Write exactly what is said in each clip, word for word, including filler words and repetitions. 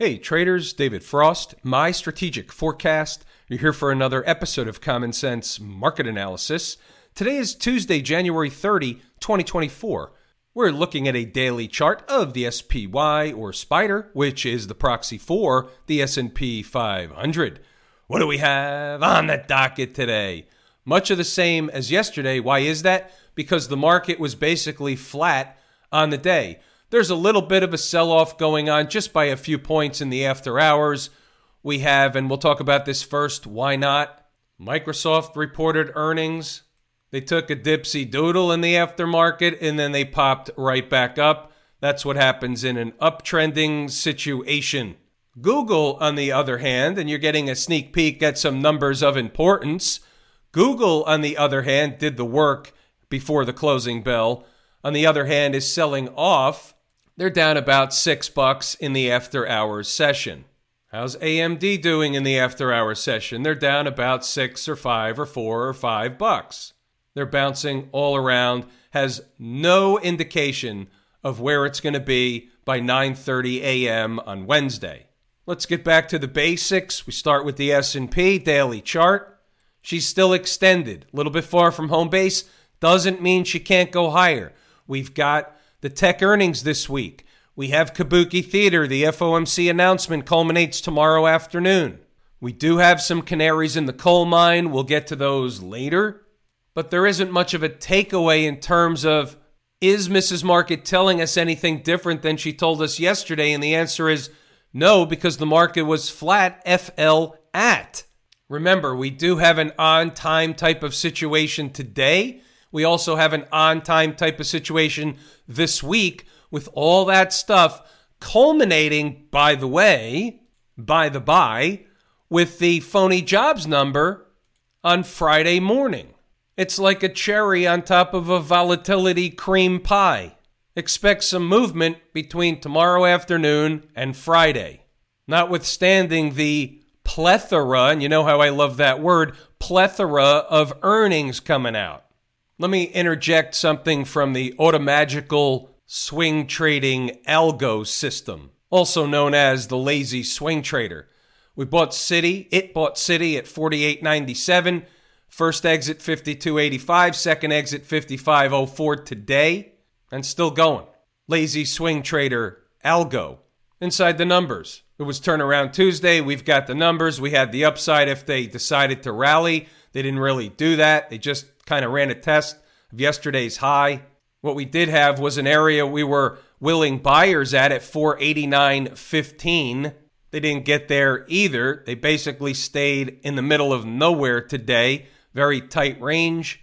Hey traders, David Frost, my strategic forecast. You're here for another episode of Common Sense Market Analysis. Today is Tuesday, January thirtieth, twenty twenty-four. We're looking at a daily chart of the S P Y or SPYDER, which is the proxy for the S and P five hundred. What do we have on the docket today? Much of the same as yesterday. Why is that? Because the market was basically flat on the day. There's a little bit of a sell-off going on just by a few points in the after hours. We have, and we'll talk about this first, why not? Microsoft reported earnings. They took a dipsy doodle in the aftermarket, and then they popped right back up. That's what happens in an uptrending situation. Google, on the other hand, and you're getting a sneak peek at some numbers of importance. Google, on the other hand, did the work before the closing bell. On the other hand, is selling off. They're down about six bucks in the after hours session. How's A M D doing in the after hours session? They're down about six or five or four or five bucks. They're bouncing all around, has no indication of where it's going to be by nine thirty a.m. on Wednesday. Let's get back to the basics. We start with the S and P daily chart. She's still extended, a little bit far from home base. Doesn't mean she can't go higher. We've got the tech earnings this week. We have Kabuki Theater. The F O M C announcement culminates tomorrow afternoon. We do have some canaries in the coal mine. We'll get to those later. But there isn't much of a takeaway in terms of, is Missus Market telling us anything different than she told us yesterday? And the answer is no, because the market was flat, F L at. Remember, we do have an on-time type of situation today. We also have an on-time type of situation this week with all that stuff culminating, by the way, by the by, with the phony jobs number on Friday morning. It's like a cherry on top of a volatility cream pie. Expect some movement between tomorrow afternoon and Friday. Notwithstanding the plethora, and you know how I love that word, plethora of earnings coming out. Let me interject something from the automagical swing trading algo system, also known as the lazy swing trader. We bought Citi. It bought Citi at forty-eight ninety-seven. First exit fifty-two eighty-five. Second exit fifty-five oh four today. And still going. Lazy swing trader algo. Inside the numbers. It was turnaround Tuesday. We've got the numbers. We had the upside if they decided to rally. They didn't really do that. They just kind of ran a test of yesterday's high. What we did have was an area we were willing buyers at at four eighty-nine fifteen. They didn't get there either. They basically stayed in the middle of nowhere today. Very tight range.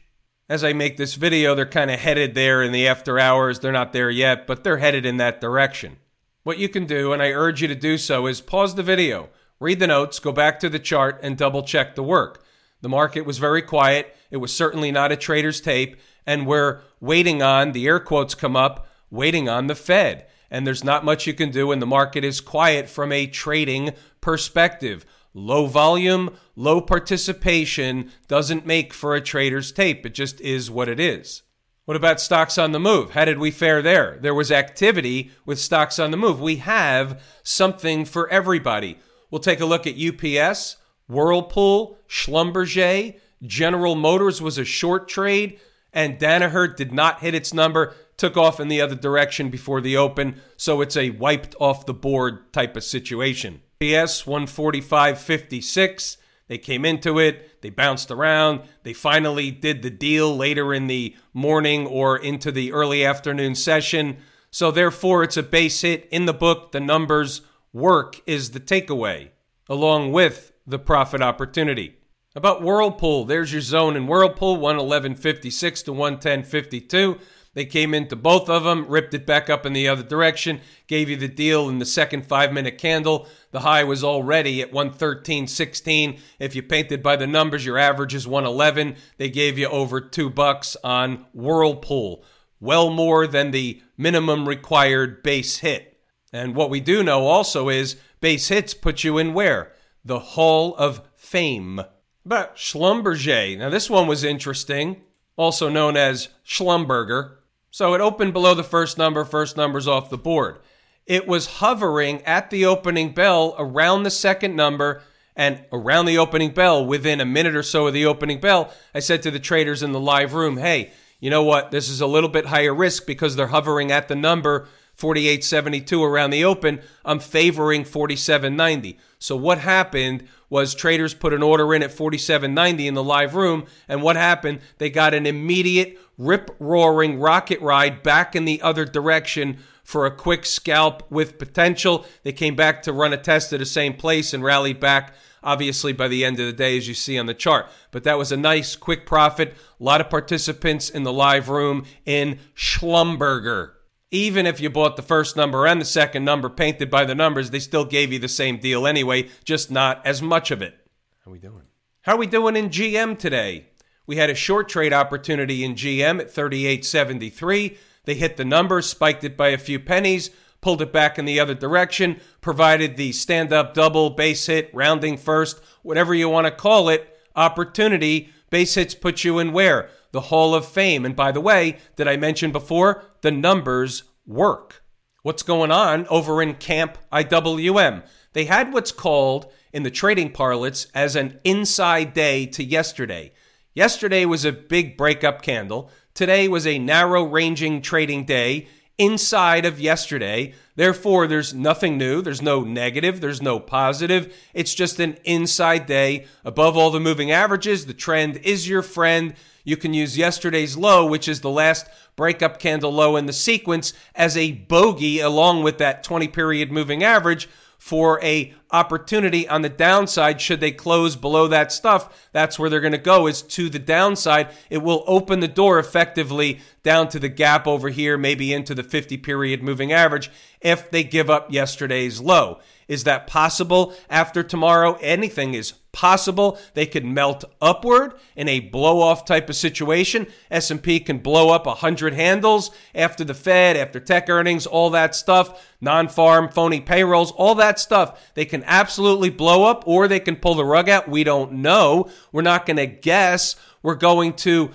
As I make this video, they're kind of headed there in the after hours. They're not there yet, but they're headed in that direction. What you can do, and I urge you to do so, is pause the video, read the notes, go back to the chart, and double check the work. The market was very quiet. It was certainly not a trader's tape. And we're waiting on, the air quotes come up, waiting on the Fed. And there's not much you can do when the market is quiet from a trading perspective. Low volume, low participation doesn't make for a trader's tape. It just is what it is. What about stocks on the move? How did we fare there? There was activity with stocks on the move. We have something for everybody. We'll take a look at U P S. Whirlpool, Schlumberger, General Motors was a short trade, and Danaher did not hit its number, took off in the other direction before the open, so it's a wiped off the board type of situation. U P S one forty-five fifty-six, they came into it, they bounced around, they finally did the deal later in the morning or into the early afternoon session, so therefore it's a base hit in the book. The numbers work is the takeaway, along with the profit opportunity. About Whirlpool, there's your zone in Whirlpool, one eleven fifty-six to one ten fifty-two. They came into both of them, ripped it back up in the other direction, gave you the deal in the second five-minute candle. The high was already at one thirteen sixteen. If you painted by the numbers, your average is one eleven. They gave you over two bucks on Whirlpool, well more than the minimum required base hit. And what we do know also is base hits put you in where? The Hall of Fame. About Schlumberger. Now, this one was interesting, also known as Schlumberger. So it opened below the first number. First number's off the board. It was hovering at the opening bell around the second number and around the opening bell within a minute or so of the opening bell. I said to the traders in the live room, hey, you know what? This is a little bit higher risk because they're hovering at the number forty-eight seventy-two around the open. I'm favoring forty-seven ninety. So what happened was traders put an order in at forty-seven ninety in the live room. And what happened? They got an immediate rip-roaring rocket ride back in the other direction for a quick scalp with potential. They came back to run a test at the same place and rallied back, obviously, by the end of the day, as you see on the chart. But that was a nice quick profit. A lot of participants in the live room in Schlumberger. Even if you bought the first number and the second number painted by the numbers, they still gave you the same deal anyway, just not as much of it. How we doing? How we doing in G M today? We had a short trade opportunity in G M at thirty-eight seventy-three. They hit the numbers, spiked it by a few pennies, pulled it back in the other direction, provided the stand-up double, base hit, rounding first, whatever you want to call it, opportunity. Base hits put you in where? The Hall of Fame. And by the way, did I mention before, the numbers work. What's going on over in Camp I W M? They had what's called in the trading parlance as an inside day to yesterday. Yesterday was a big breakup candle. Today was a narrow-ranging trading day inside of yesterday. Therefore, there's nothing new. There's no negative. There's no positive. It's just an inside day. Above all the moving averages, the trend is your friend. You can use yesterday's low, which is the last breakup candle low in the sequence, as a bogey along with that twenty-period moving average for a opportunity on the downside. Should they close below that stuff, that's where they're going to go, is to the downside. It will open the door effectively down to the gap over here, maybe into the fifty-period moving average if they give up yesterday's low. Is that possible after tomorrow? Anything is possible. They could melt upward in a blow-off type of situation. S and P can blow up one hundred handles after the Fed, after tech earnings, all that stuff, non-farm, phony payrolls, all that stuff. They can absolutely blow up, or they can pull the rug out. We don't know. We're not going to guess. We're going to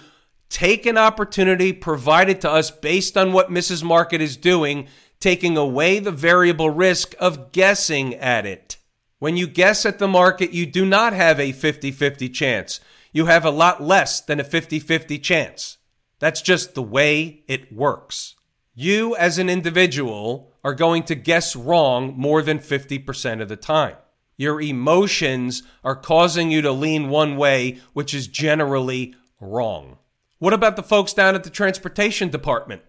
take an opportunity provided to us based on what Missus Market is doing, taking away the variable risk of guessing at it. When you guess at the market, you do not have a fifty-fifty chance. You have a lot less than a fifty-fifty chance. That's just the way it works. You as an individual are going to guess wrong more than fifty percent of the time. Your emotions are causing you to lean one way, which is generally wrong. What about the folks down at the transportation department?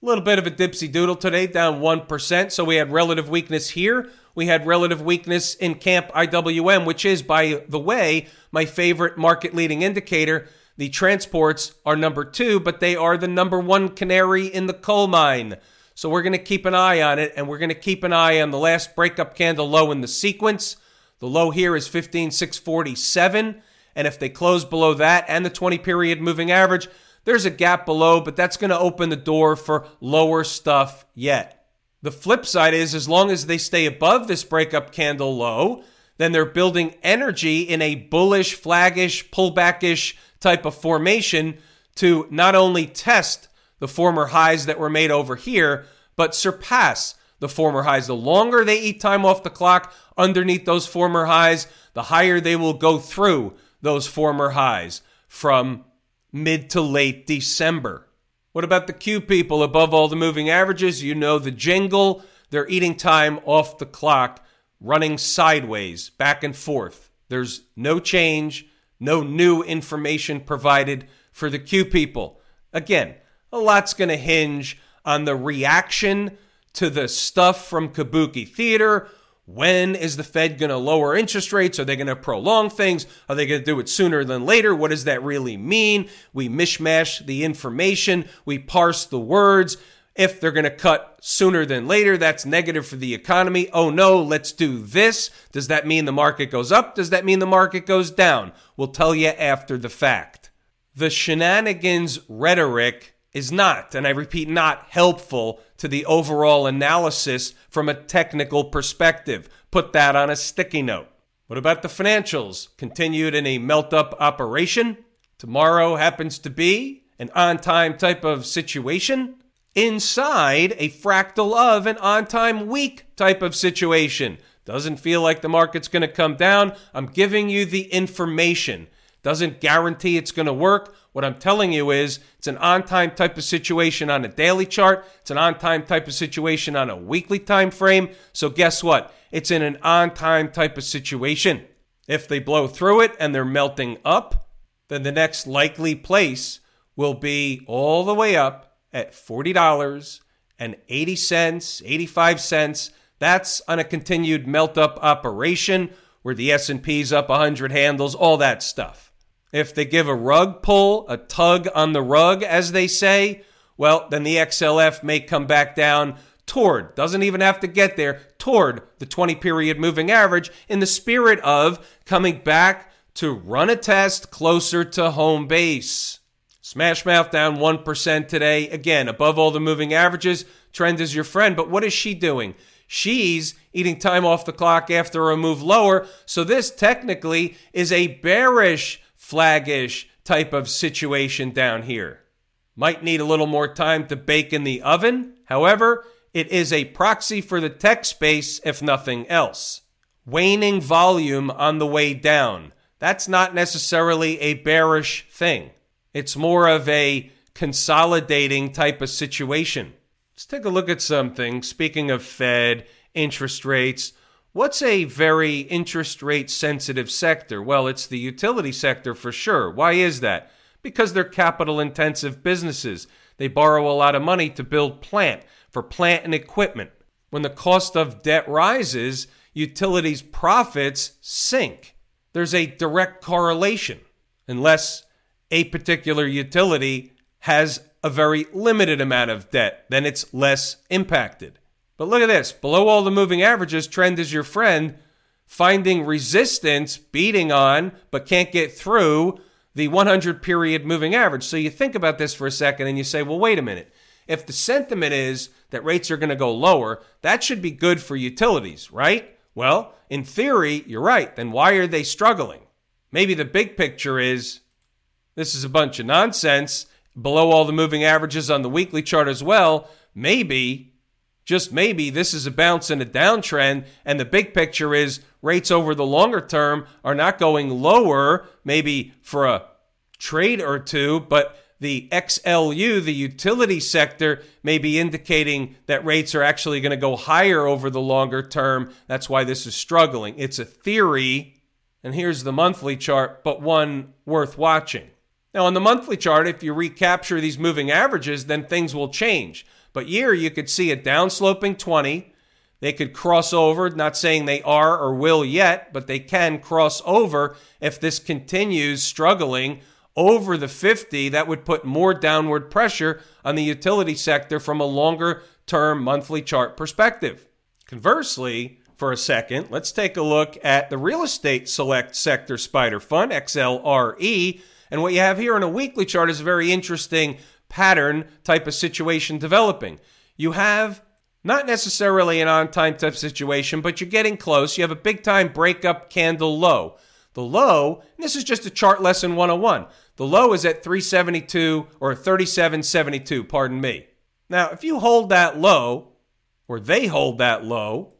A little bit of a dipsy doodle today, down one percent. So we had relative weakness here. We had relative weakness in Camp I W M, which is, by the way, my favorite market-leading indicator. The transports are number two, but they are the number one canary in the coal mine. So we're going to keep an eye on it, and we're going to keep an eye on the last breakup candle low in the sequence. The low here is fifteen six forty-seven, and if they close below that and the twenty-period moving average, there's a gap below, but that's going to open the door for lower stuff yet. The flip side is, as long as they stay above this breakup candle low, then they're building energy in a bullish, flaggish, pullbackish type of formation to not only test the former highs that were made over here, but surpass the former highs. The longer they eat time off the clock underneath those former highs, the higher they will go through those former highs from mid to late December. What about the Q people above all the moving averages? You know the jingle. They're eating time off the clock, running sideways, back and forth. There's no change, no new information provided for the Q people. Again, a lot's going to hinge on the reaction to the stuff from Kabuki Theater. When is the Fed going to lower interest rates? Are they going to prolong things? Are they going to do it sooner than later? What does that really mean? We mishmash the information. We parse the words. If they're going to cut sooner than later, that's negative for the economy. Oh no, let's do this. Does that mean the market goes up? Does that mean the market goes down? We'll tell you after the fact. The shenanigans rhetoric is not, and I repeat, not helpful to the overall analysis from a technical perspective. Put that on a sticky note. What about the financials? Continued in a melt-up operation. Tomorrow happens to be an on-time type of situation. inside a fractal of an on-time weak type of situation. Doesn't feel like the market's going to come down. I'm giving you the information. Doesn't guarantee it's going to work. What I'm telling you is it's an on-time type of situation on a daily chart. It's an on-time type of situation on a weekly time frame. So guess what? It's in an on-time type of situation. If they blow through it and they're melting up, then the next likely place will be all the way up at forty dollars and eighty cents, eighty-five cents. That's on a continued melt-up operation where the S and P's up one hundred handles, all that stuff. If they give a rug pull, a tug on the rug, as they say, well, then the X L F may come back down toward, doesn't even have to get there, toward the twenty-period moving average in the spirit of coming back to run a test closer to home base. Smashmouth down one percent today. Again, above all the moving averages. Trend is your friend. But what is she doing? She's eating time off the clock after a move lower. So this technically is a bearish, flaggish type of situation down here. Might need a little more time to bake in the oven. However, it is a proxy for the tech space, if nothing else. Waning volume on the way down. That's not necessarily a bearish thing. It's more of a consolidating type of situation. Let's take a look at something. Speaking of Fed, interest rates, what's a very interest rate sensitive sector? Well, it's the utility sector for sure. Why is that? Because they're capital intensive businesses. They borrow a lot of money to build plant, for plant and equipment. When the cost of debt rises, utilities profits sink. There's a direct correlation, unless a particular utility has a very limited amount of debt, then it's less impacted. But look at this. Below all the moving averages, trend is your friend, finding resistance, beating on, but can't get through the one hundred period moving average. So you think about this for a second and you say, well, wait a minute. If the sentiment is that rates are going to go lower, that should be good for utilities, right? Well, in theory, you're right. Then why are they struggling? Maybe the big picture is, this is a bunch of nonsense. Below all the moving averages on the weekly chart as well. Maybe, just maybe, this is a bounce and a downtrend. And the big picture is rates over the longer term are not going lower, maybe for a trade or two. But the X L U, the utility sector, may be indicating that rates are actually going to go higher over the longer term. That's why this is struggling. It's a theory. And here's the monthly chart, but one worth watching. Now, on the monthly chart, if you recapture these moving averages, then things will change. But here you could see a downsloping twenty. They could cross over, not saying they are or will yet, but they can cross over. If this continues struggling over the fifty, that would put more downward pressure on the utility sector from a longer-term monthly chart perspective. Conversely, for a second, let's take a look at the real estate select sector spider fund, X L R E. And what you have here on a weekly chart is a very interesting pattern type of situation developing. You have not necessarily an on-time type situation, but you're getting close. You have a big-time breakup candle low. The low, and this is just a chart lesson one oh one, the low is at three seventy-two or thirty-seven seventy-two, pardon me. Now, if you hold that low, or they hold that low,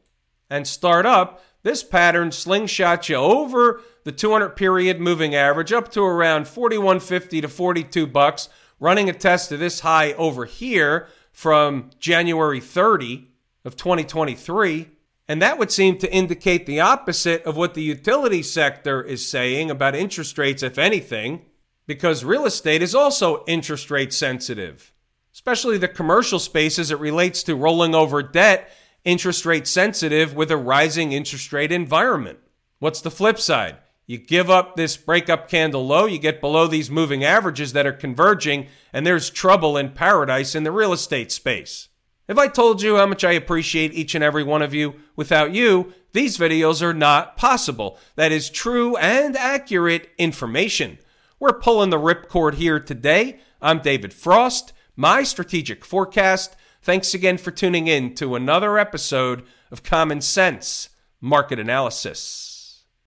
and start up, this pattern slingshots you over the two hundred period moving average up to around forty-one fifty to forty-two bucks, running a test to this high over here from January thirtieth of twenty twenty-three. And that would seem to indicate the opposite of what the utility sector is saying about interest rates, if anything, because real estate is also interest rate sensitive, especially the commercial space as it relates to rolling over debt, interest rate sensitive with a rising interest rate environment. What's the flip side? You give up this breakup candle low, you get below these moving averages that are converging, and there's trouble in paradise in the real estate space. Have I told you how much I appreciate each and every one of you? Without you, these videos are not possible. That is true and accurate information. We're pulling the ripcord here today. I'm David Frost, my strategic forecast. Thanks again for tuning in to another episode of Common Sense Market Analysis.